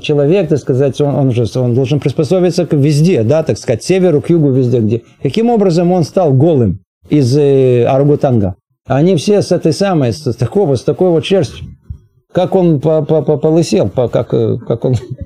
человек, так сказать, он должен приспособиться к везде, да, так сказать, к северу, к югу, везде, где. Каким образом он стал голым из орангутанга? Они все с этой самой, с такой вот шерстью. Как он полысел,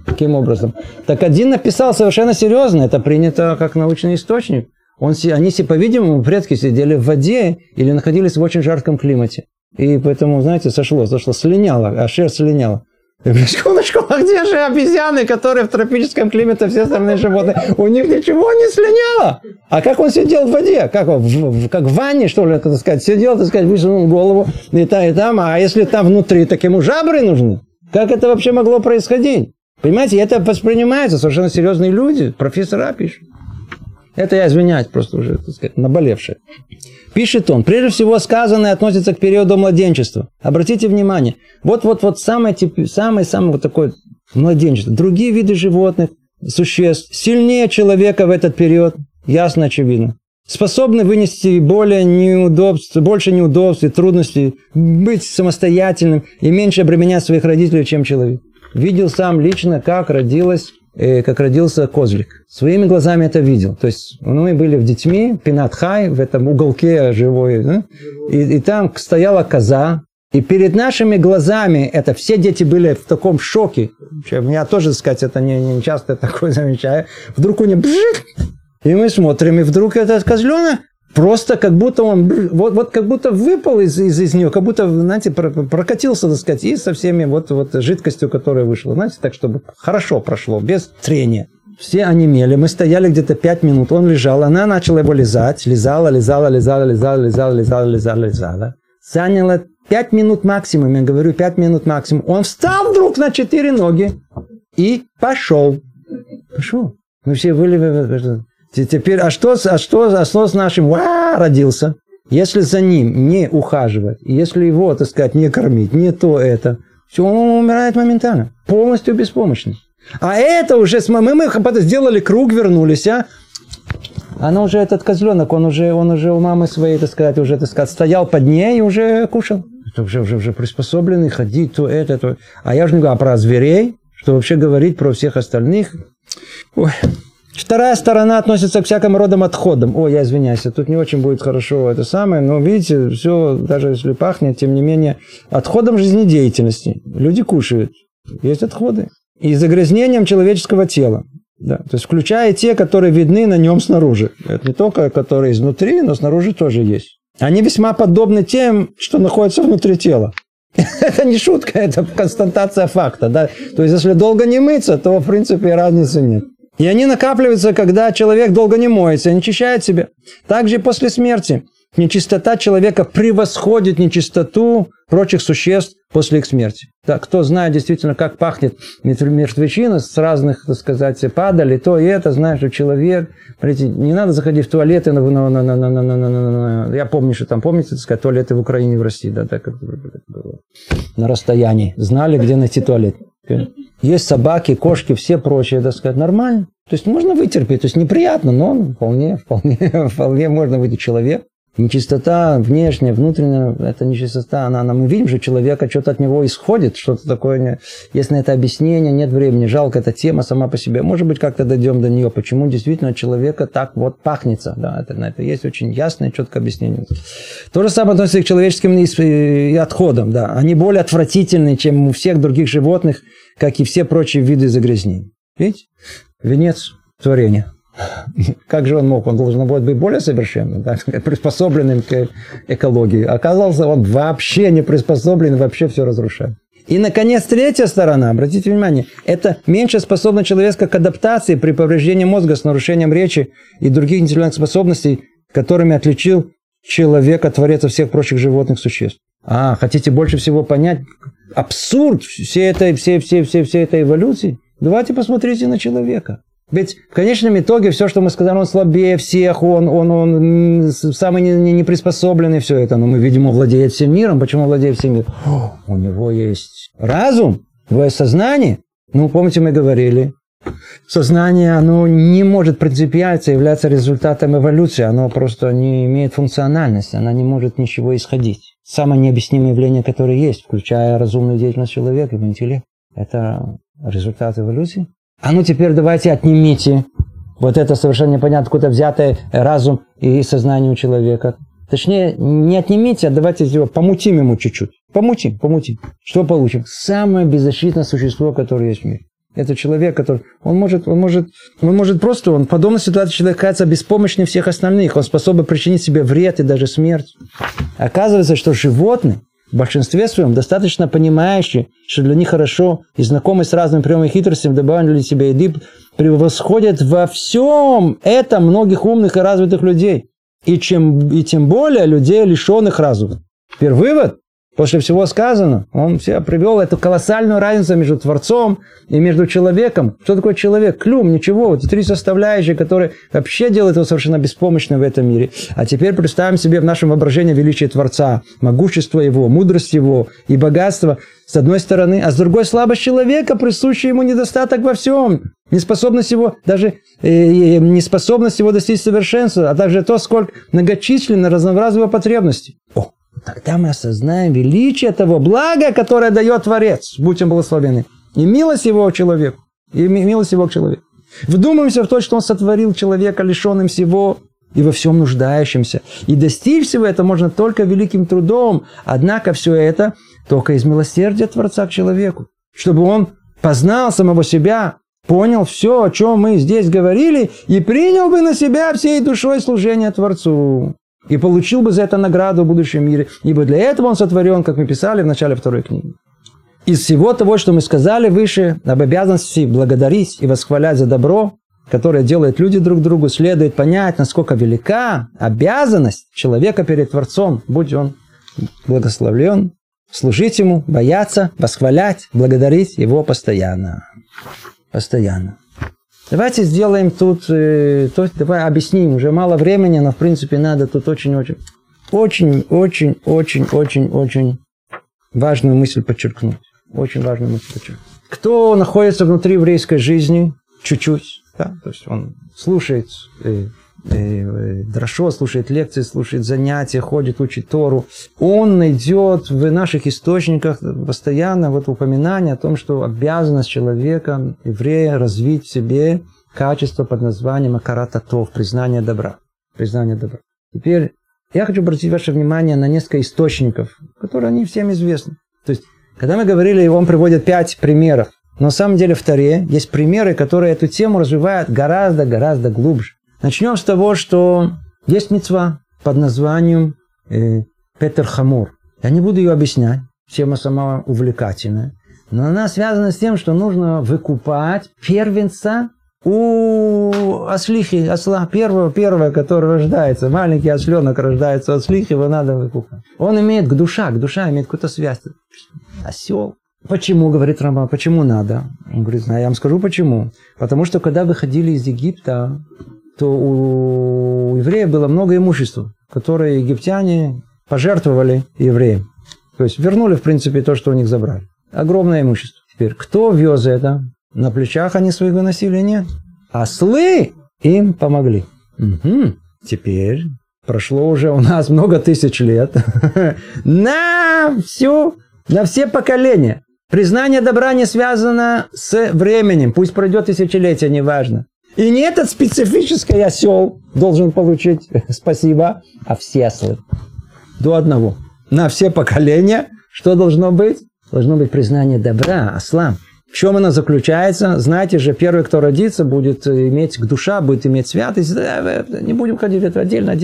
каким образом. Так один написал совершенно серьезно, это принято как научный источник. Они, по-видимому, предки сидели в воде или находились в очень жарком климате. И поэтому, знаете, сошло, слиняло, а шерсть слиняла. Секундочку, а где же обезьяны, которые в тропическом климате, все остальные животные? У них ничего не слиняло. А как он сидел в воде? Как он, как в ванне, что ли, так сказать? Сидел, так сказать, высунул голову и там. А если там внутри, так ему жабры нужны? Как это вообще могло происходить? Понимаете, это воспринимается, совершенно серьезные люди, профессора пишут. Это я извиняюсь, просто уже, так сказать, наболевшее. Пишет он, прежде всего сказанное относится к периоду младенчества. Обратите внимание, вот самое вот такое младенчество. Другие виды животных, существ, сильнее человека в этот период, ясно, очевидно. Способны вынести больше неудобств и трудностей, быть самостоятельным и меньше обременять своих родителей, чем человек. Видел сам лично, как родился козлик. Своими глазами это видел. То есть, мы были в детьми, Пинатхай, в этом уголке живой, да? И там стояла коза. И перед нашими глазами это все дети были в таком шоке. У меня тоже, так сказать, это не часто такое замечаю. Вдруг у него бжик, и мы смотрим, и вдруг этот козленок просто как будто он как будто выпал из нее, как будто, знаете, прокатился, так сказать, и со всеми жидкостью, которая вышла, знаете, так, чтобы хорошо прошло, без трения. Все онемели, мы стояли где-то 5 минут, он лежал, она начала его лизать, лизала. Заняло 5 минут максимум, я говорю, 5 минут максимум. Он встал вдруг на 4 ноги и пошел. Пошел. Мы все выливали... Теперь, а что с нашим родился? Если за ним не ухаживать, если его, так сказать, не кормить, не то это, все, он умирает моментально, полностью беспомощный. А это уже, мы сделали круг, вернулись, она уже, этот козленок, он уже у мамы своей, так сказать, стоял под ней и уже кушал. Это уже приспособленный, ходить, то это. А я уже не говорю про зверей, что вообще говорить про всех остальных. Ой. Вторая сторона относится к всякому роду отходам. Ой, я извиняюсь, тут не очень будет хорошо это самое, но видите, все, даже если пахнет, тем не менее, отходом жизнедеятельности. Люди кушают, есть отходы. И загрязнением человеческого тела. Да, то есть, включая те, которые видны на нем снаружи. Это не только, которые изнутри, но снаружи тоже есть. Они весьма подобны тем, что находятся внутри тела. Это не шутка, это констатация факта. Да? То есть, если долго не мыться, то, в принципе, разницы нет. И они накапливаются, когда человек долго не моется, не очищает себя. Также и после смерти. Нечистота человека превосходит нечистоту прочих существ после их смерти. Так, кто знает действительно, как пахнет мертвечина с разных, так сказать, падали, то и это, знаешь, что человек... Не надо заходить в туалеты... Я помню, что там, помните, так сказать, туалеты в Украине, в России, да, так было. На расстоянии. Знали, где найти туалет. Есть собаки, кошки, все прочее, так сказать, нормально. То есть, можно вытерпеть, то есть, неприятно, но вполне можно выйти человек. Нечистота внешняя, внутренняя, это нечистота, мы видим, что человека что-то от него исходит, что-то такое, есть на это объяснение, нет времени, жалко, эта тема сама по себе. Может быть, как-то дойдем до нее, почему действительно человека так вот пахнется. Да, на это есть очень ясное, четкое объяснение. То же самое относится и к человеческим и отходам. Да. Они более отвратительны, чем у всех других животных, как и все прочие виды загрязнений. Видите? Венец творения. Как же он мог? Он должен был быть более совершенным, да? Приспособленным к экологии. Оказался, он вообще не приспособлен, вообще все разрушает. И, наконец, третья сторона, обратите внимание, это меньше способна человека к адаптации при повреждении мозга с нарушением речи и других интеллектуальных способностей, которыми отличил человека, творец всех прочих животных существ. Хотите больше всего понять абсурд всей этой эволюции? Давайте посмотрите на человека. Ведь в конечном итоге все, что мы сказали, он слабее всех, он самый неприспособленный, все это. Но мы видим, он владеет всем миром. Почему владеет всем миром? У него есть разум, у него есть сознание. Ну, помните, мы говорили, сознание, оно не может принципиально являться результатом эволюции. Оно просто не имеет функциональности, оно не может ничего исходить. Самое необъяснимое явление, которое есть, включая разумную деятельность человека, его интеллект, это результат эволюции. А ну теперь давайте отнимите вот это совершенно непонятно, куда взятый разум и сознание у человека. Точнее, не отнимите, а давайте его помутим ему чуть-чуть. Помутим. Что получим? Самое беззащитное существо, которое есть в мире. Это человек, который... Он может, в подобной ситуации человек кажется беспомощнее всех остальных. Он способен причинить себе вред и даже смерть. Оказывается, что животные, в большинстве своем, достаточно понимающие, что для них хорошо, и знакомые с разными приемами хитростей, добавили для себя еды, превосходят во всем это многих умных и развитых людей. И тем более людей, лишенных разума. Теперь вывод, после всего сказано, он все привел эту колоссальную разницу между Творцом и между человеком. Что такое человек? Клюм, ничего. Вот три составляющие, которые вообще делают его совершенно беспомощным в этом мире. А теперь представим себе в нашем воображении величие Творца, могущество его, мудрость его и богатство с одной стороны, а с другой слабость человека, присущая ему недостаток во всем. Неспособность его, даже неспособность его достичь совершенства, а также то, сколько многочисленно разнообразных потребностей. О, тогда мы осознаем величие того блага, которое дает Творец, будь он благословенный, и милость его к человеку, Вдумаемся в то, что он сотворил человека, лишенным всего и во всем нуждающимся. И достичь всего этого можно только великим трудом, однако все это только из милосердия Творца к человеку, чтобы он познал самого себя, понял все, о чем мы здесь говорили, и принял бы на себя всей душой служение Творцу. И получил бы за это награду в будущем мире. Ибо для этого он сотворен, как мы писали в начале второй книги. Из всего того, что мы сказали выше, об обязанности благодарить и восхвалять за добро, которое делают люди друг другу, следует понять, насколько велика обязанность человека перед Творцом, будь он благословлен, служить ему, бояться, восхвалять, благодарить его постоянно. Давайте сделаем тут, давай объясним, уже мало времени, но в принципе надо тут очень важную мысль подчеркнуть. Кто находится внутри еврейской жизни, чуть-чуть, да, то есть он слушает дрошо, слушает лекции, слушает занятия, ходит, учит Тору, он найдет в наших источниках постоянно вот упоминание о том, что обязанность человека, еврея, развить в себе качество под названием акарат атов, признание добра. Теперь я хочу обратить ваше внимание на несколько источников, которые они всем известны. То есть, когда мы говорили, он приводит 5 примеров, но на самом деле в Торе есть примеры, которые эту тему развивают гораздо глубже. Начнем с того, что есть мицва под названием Петер Хамур. Я не буду ее объяснять, тема сама увлекательная. Но она связана с тем, что нужно выкупать первенца у ослихи, осла, первого, который рождается. Маленький осленок рождается у ослихи, его надо выкупать. Он имеет к душа, имеет какую-то связь. Осел. Почему, говорит Рамбам, почему надо? Он говорит, я вам скажу почему. Потому что когда выходили из Египта, то у евреев было много имущества, которое египтяне пожертвовали евреям. То есть вернули, в принципе, то, что у них забрали. Огромное имущество. Теперь, кто вез это? На плечах они своих выносили? Нет. Ослы им помогли. Угу. Теперь прошло уже у нас много тысяч лет. На все поколения. Признание добра не связано с временем. Пусть пройдет тысячелетие, неважно. И не этот специфический осел должен получить спасибо, а все ослы. До одного. На все поколения что должно быть? Должно быть признание добра, ослам. В чем оно заключается? Знаете же, первый, кто родится, будет иметь к душа, будет иметь святость. Не будем ходить в это отдельно.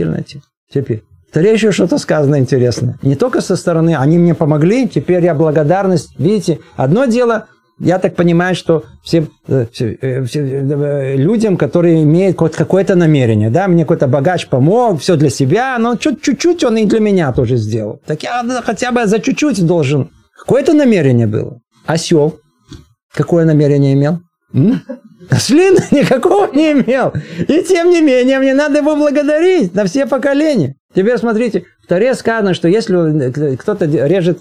Теперь. Торе еще что-то сказано интересное. Не только со стороны, они мне помогли, теперь я благодарность. Видите, одно дело... Я так понимаю, что всем людям, которые имеют какое-то намерение, да, мне какой-то богач помог, все для себя, но чуть-чуть он и для меня тоже сделал. Так я хотя бы за чуть-чуть должен. Какое-то намерение было. Осел. Какое намерение имел? Шлина никакого не имел. И тем не менее, мне надо его благодарить на все поколения. Теперь смотрите, в Торе сказано, что если кто-то режет,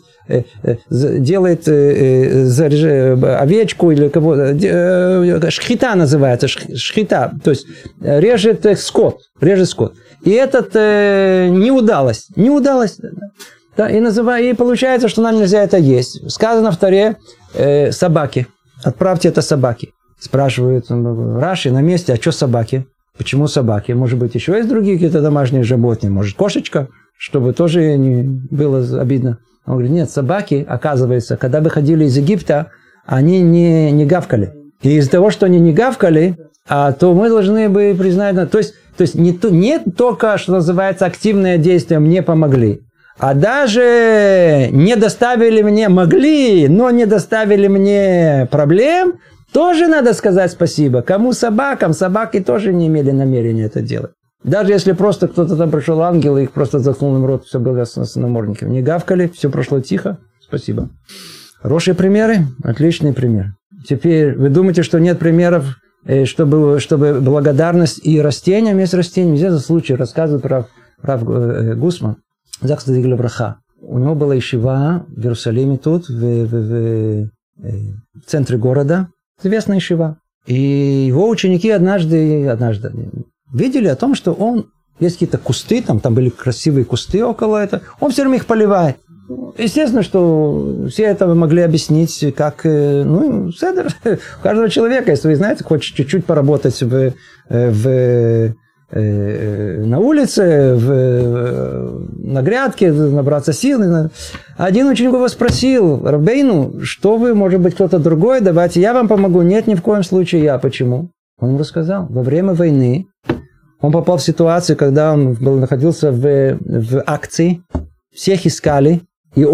делает овечку или кого-то, шхита называется, шхита, то есть режет скот, И этот не удалось. Да, и получается, что нам нельзя это есть. Сказано в Торе собаки. Отправьте это собаке. Спрашивают Раши на месте, а что собаки? Почему собаки? Может быть, еще есть другие какие-то домашние животные? Может, кошечка? Чтобы тоже не было обидно. Он говорит, нет, собаки, оказывается, когда выходили из Египта, они не гавкали. И из-за того, что они не гавкали, то мы должны бы признать... То есть не только, что называется, активное действие мне помогли, а даже не доставили мне, могли, но не доставили мне проблем... Тоже надо сказать спасибо. Кому собакам? Собаки тоже не имели намерения это делать. Даже если просто кто-то там пришел, ангел, и их просто заткнул им рот, все было с намордником. Не гавкали, все прошло тихо. Спасибо. Хорошие примеры? Отличные примеры. Теперь вы думаете, что нет примеров, чтобы благодарность и растениям? Есть растения. Везде за случай рассказывает Рав Гусман. У него была ишива в Иерусалиме тут, в центре города. Известная ишива. И его ученики однажды видели о том, что он, есть какие-то кусты, там были красивые кусты около этого, он все время их поливает. Естественно, что все это могли объяснить, как, седер, у каждого человека, если вы знаете, хочет чуть-чуть поработать на улице, на грядке, набраться сил. Один ученик его спросил: Рабейну, что вы, может быть, кто-то другой, давайте я вам помогу. Нет, ни в коем случае я. Почему? Он ему рассказал. Во время войны он попал в ситуацию, когда он находился в акции, всех искали, и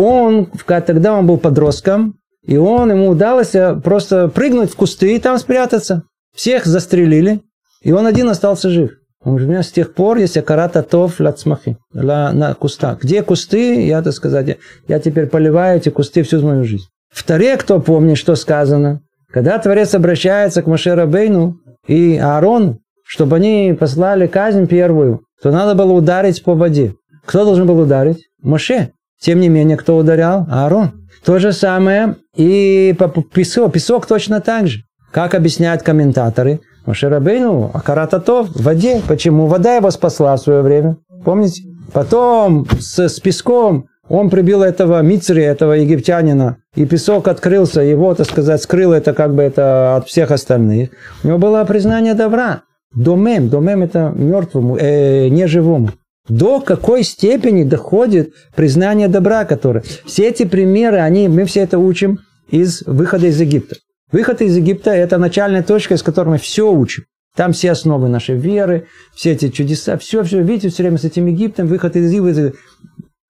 тогда он был подростком, и ему удалось просто прыгнуть в кусты и там спрятаться. Всех застрелили, и он один остался жив. У меня с тех пор есть акарат атов лацмахи на кустах. Где кусты, я, так сказать, я теперь поливаю эти кусты всю мою жизнь. В Торе, кто помнит, что сказано, когда Творец обращается к Моше Рабейну и Аарону, чтобы они послали казнь первую, то надо было ударить по воде. Кто должен был ударить? Моше. Тем не менее, кто ударял? Аарон. То же самое и песок точно так же. Как объясняют комментаторы, Моше Рабейну, акарат атов, в воде. Почему? Вода его спасла в свое время. Помните? Потом с песком он прибил этого мицри, этого египтянина. И песок открылся, его, так сказать, скрыл это от всех остальных. У него было признание добра. Домем это мертвому, неживому. До какой степени доходит признание добра, которое... Все эти примеры, мы все это учим из выхода из Египта. Выход из Египта – это начальная точка, из которой мы все учим. Там все основы нашей веры, все эти чудеса, все, видите, все время с этим Египтом, выход из Египта.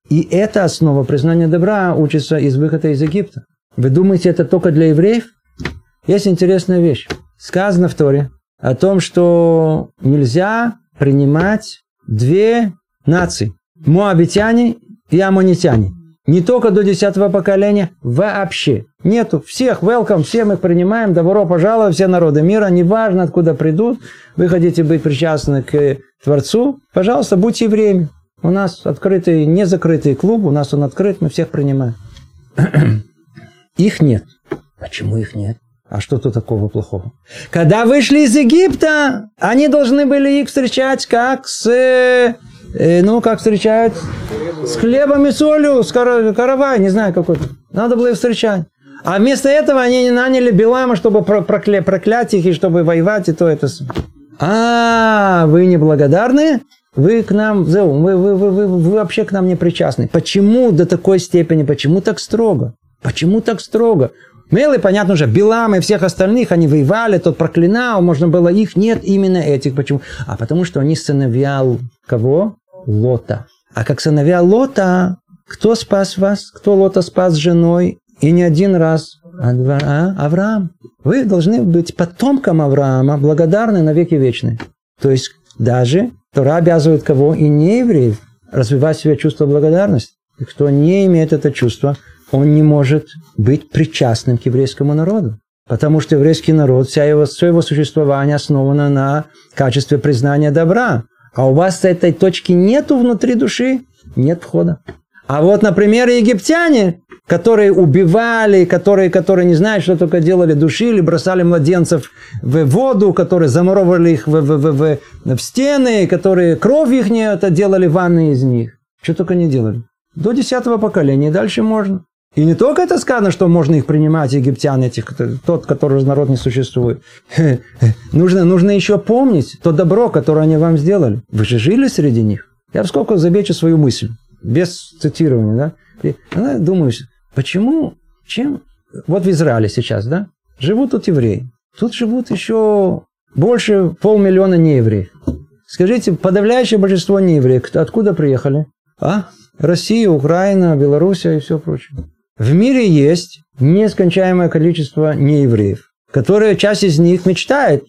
И эта основа признания добра учится из выхода из Египта. Вы думаете, это только для евреев? Есть интересная вещь. Сказано в Торе о том, что нельзя принимать две нации – моавитяне и аммонитяне. Не только до 10-го поколения, вообще. Нету. Всех welcome, всем их принимаем. Добро пожаловать, все народы мира. Неважно, откуда придут. Вы хотите быть причастны к Творцу? Пожалуйста, будьте евреями. У нас открытый, не закрытый клуб. У нас он открыт, мы всех принимаем. Их нет. Почему их нет? А что тут такого плохого? Когда вышли из Египта, они должны были их встречать как как встречают? С хлебом и солью, с каравай, не знаю какой. Надо было их встречать. А вместо этого они не наняли Билама, чтобы проклять их, и чтобы воевать, и то это. Вы неблагодарны? Вы к нам, вы вообще к нам не причастны. Почему до такой степени? Почему так строго? Мелы, понятно уже, Билам и всех остальных, они воевали, тот проклинал, можно было их, нет, именно этих. Почему? А потому что они сыновья кого? Лота. А как сыновья Лота, кто спас вас? Кто Лота спас с женой? И не один раз. Авраам. Вы должны быть потомком Авраама, благодарны на веки вечные. То есть даже Тора обязывает кого? И не евреев развивать в себе чувство благодарности. И кто не имеет это чувство, он не может быть причастным к еврейскому народу. Потому что еврейский народ, все его существование основано на качестве признания добра. А у вас этой точки нету внутри души, нет входа. А вот, например, египтяне, которые убивали, которые не знают, что только делали, душили, бросали младенцев в воду, которые замуровывали их в стены, которые кровью их не это делали, ванны из них. Что только не делали. До 10-го поколения и дальше можно. И не только это сказано, что можно их принимать, египтян этих, тот, который народ не существует. Нужно еще помнить то добро, которое они вам сделали. Вы же жили среди них. Я вскольку замечу свою мысль. Без цитирования, да? Я думаю, почему, чем... Вот в Израиле сейчас, да? Живут тут евреи. Тут живут еще больше 500 000 неевреев. Скажите, подавляющее большинство неевреев, откуда приехали? Россия, Украина, Белоруссия и все прочее. В мире есть нескончаемое количество неевреев, которые, часть из них мечтает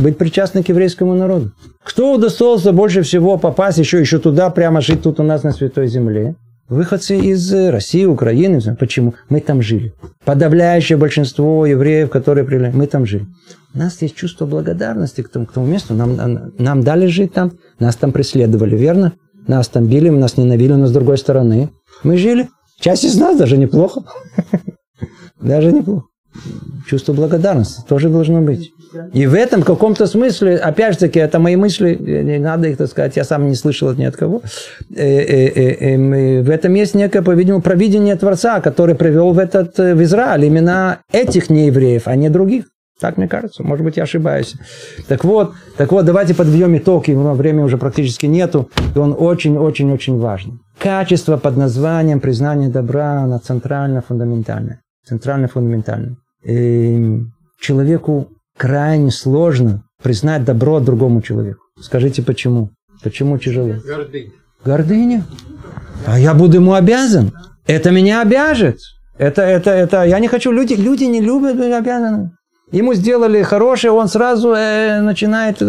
быть причастны к еврейскому народу. Кто удостоился больше всего попасть еще туда, прямо жить тут у нас на Святой Земле? Выходцы из России, Украины. Почему? Мы там жили. Подавляющее большинство евреев, которые прилетели, мы там жили. У нас есть чувство благодарности к тому месту. Нам дали жить там, нас там преследовали, верно? Нас там били, нас ненавидели, но с другой стороны. Мы жили. Часть из нас даже неплохо. Даже неплохо. Чувство благодарности тоже должно быть. И в этом в каком-то смысле, опять же таки, это мои мысли, не надо их, так сказать, я сам не слышал от ни от кого. В этом есть некое, по-видимому, провидение Творца, который привел в Израиль именно этих неевреев, а не других. Так мне кажется. Может быть, я ошибаюсь. Так вот, давайте подведем итог. Его времени уже практически нету. И он очень-очень-очень важен. Качество под названием признание добра, оно центрально-фундаментальное. Центрально-фундаментальное. И человеку крайне сложно признать добро другому человеку. Скажите, почему? Почему тяжело? Гордыня. Гордыня? А я буду ему обязан. Это меня обяжет. Это. Я не хочу. Люди не любят быть обязаны. Ему сделали хорошее, он сразу начинает...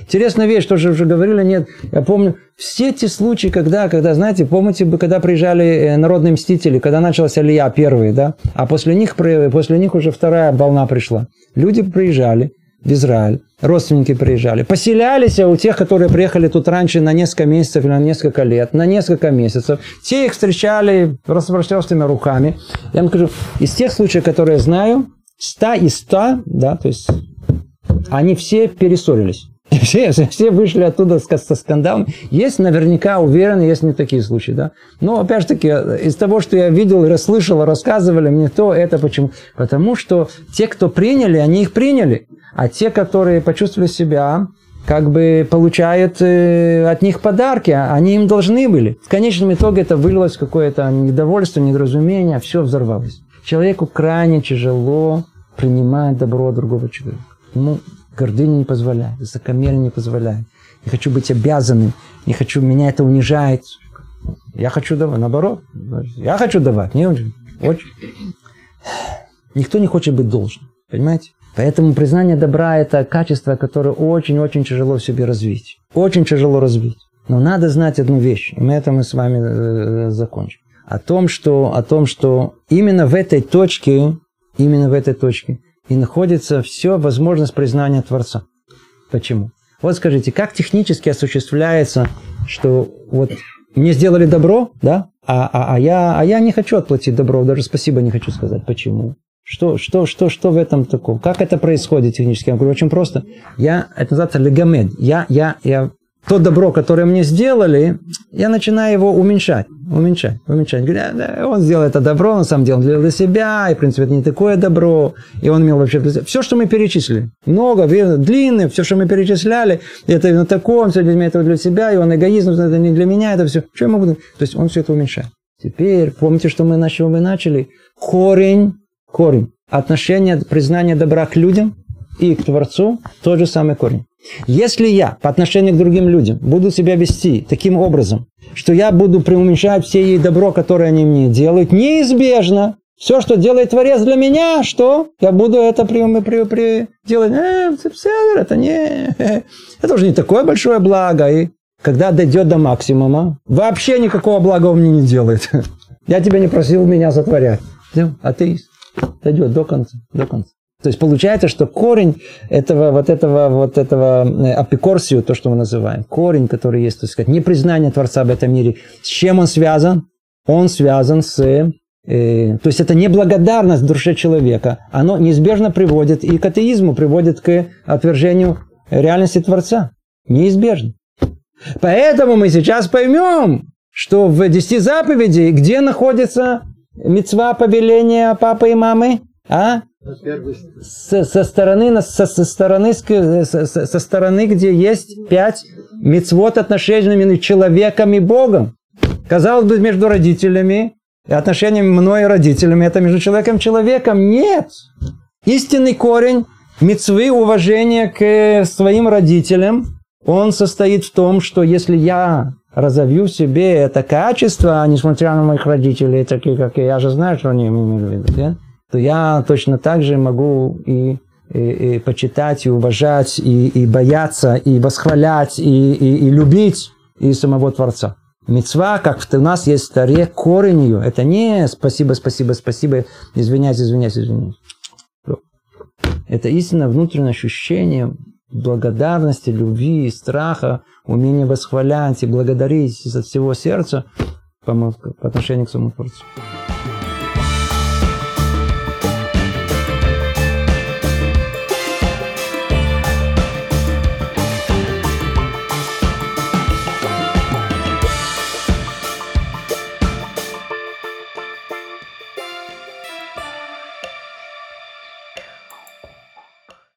Интересная вещь, тоже уже говорили, нет, я помню, все те случаи, когда знаете, помните, когда приезжали народные мстители, когда началась Алия первая, да, а после них уже вторая волна пришла. Люди приезжали в Израиль, родственники приезжали, поселялись у тех, которые приехали тут раньше на несколько месяцев или на несколько лет, на несколько месяцев. Те их встречали распростертыми руками. Я вам скажу, из тех случаев, которые я знаю, 100 из 100, да, то есть они все перессорились. Все вышли оттуда со скандалом. Есть наверняка, уверен, есть не такие случаи, да. Но, опять же таки, из того, что я видел, расслышал, рассказывали мне то, это почему? Потому что те, кто приняли, они их приняли. А те, которые почувствовали себя, как бы получают от них подарки, они им должны были. В конечном итоге это вылилось в какое-то недовольство, недоразумение, все взорвалось. Человеку крайне тяжело принимать добро другого человека. Ему гордыня не позволяет, высокомерие не позволяет. Не хочу быть обязанным, не хочу, меня это унижает. Я хочу давать, наоборот. Я хочу давать, не очень. Никто не хочет быть должным, понимаете? Поэтому признание добра – это качество, которое очень-очень тяжело в себе развить. Очень тяжело развить. Но надо знать одну вещь, и мы с вами закончим. О том, что именно в этой точке и находится все возможность признания Творца. Почему? Вот скажите, как технически осуществляется, что вот мне сделали добро, да, я не хочу отплатить добро, даже спасибо не хочу сказать. Почему? Что в этом такого? Как это происходит технически? Я говорю, очень просто. Это называется легамед. То добро, которое мне сделали, я начинаю его уменьшать. Говорю, он сделал это добро, на самом деле он делал для себя, и, в принципе, это не такое добро, и он имел вообще... Все, что мы перечислили, много, длинное, все, что мы перечисляли, это именно такое, он все для себя, и он эгоизм, это не для меня, это все. Что я могу... То есть он все это уменьшает. Теперь, помните, что мы начали? Корень. Отношение, признание добра к людям и к Творцу, тот же самый корень. Если я по отношению к другим людям буду себя вести таким образом, что я буду преуменьшать все их добро, которое они мне делают, неизбежно все, что делает Творец для меня, что я буду это делать. Это уже не такое большое благо. И когда дойдет до максимума, вообще никакого блага он мне не делает. Я тебя не просил меня сотворять. Атеист. Дойдет до конца. То есть получается, что корень этого, вот этого апикорсию, то, что мы называем, корень, который есть, так сказать, непризнание Творца в этом мире, с чем он связан? Он связан с... То есть это неблагодарность в душе человека, оно неизбежно приводит и к атеизму, приводит к отвержению реальности Творца. Неизбежно. Поэтому мы сейчас поймем, что в 10 заповедей, где находится мицва повеления папы и мамы? А? Со стороны, где есть 5 мицвот отношениями человеком и Богом. Казалось бы, между родителями, и отношениями мной и родителями, это между человеком и человеком. Нет. Истинный корень мицвы уважения к своим родителям, он состоит в том, что если я разовью в себе это качество, несмотря на моих родителей, такие как я же знаю, что они меня любят, да? То я точно так же могу и почитать, и уважать, и бояться, и восхвалять, и любить и самого Творца. Мицва, как у нас есть в Торе, корень ее. Это не спасибо, извиняюсь. Это истинно внутреннее ощущение благодарности, любви, страха, умение восхвалять и благодарить изо всего сердца по отношению к самому Творцу.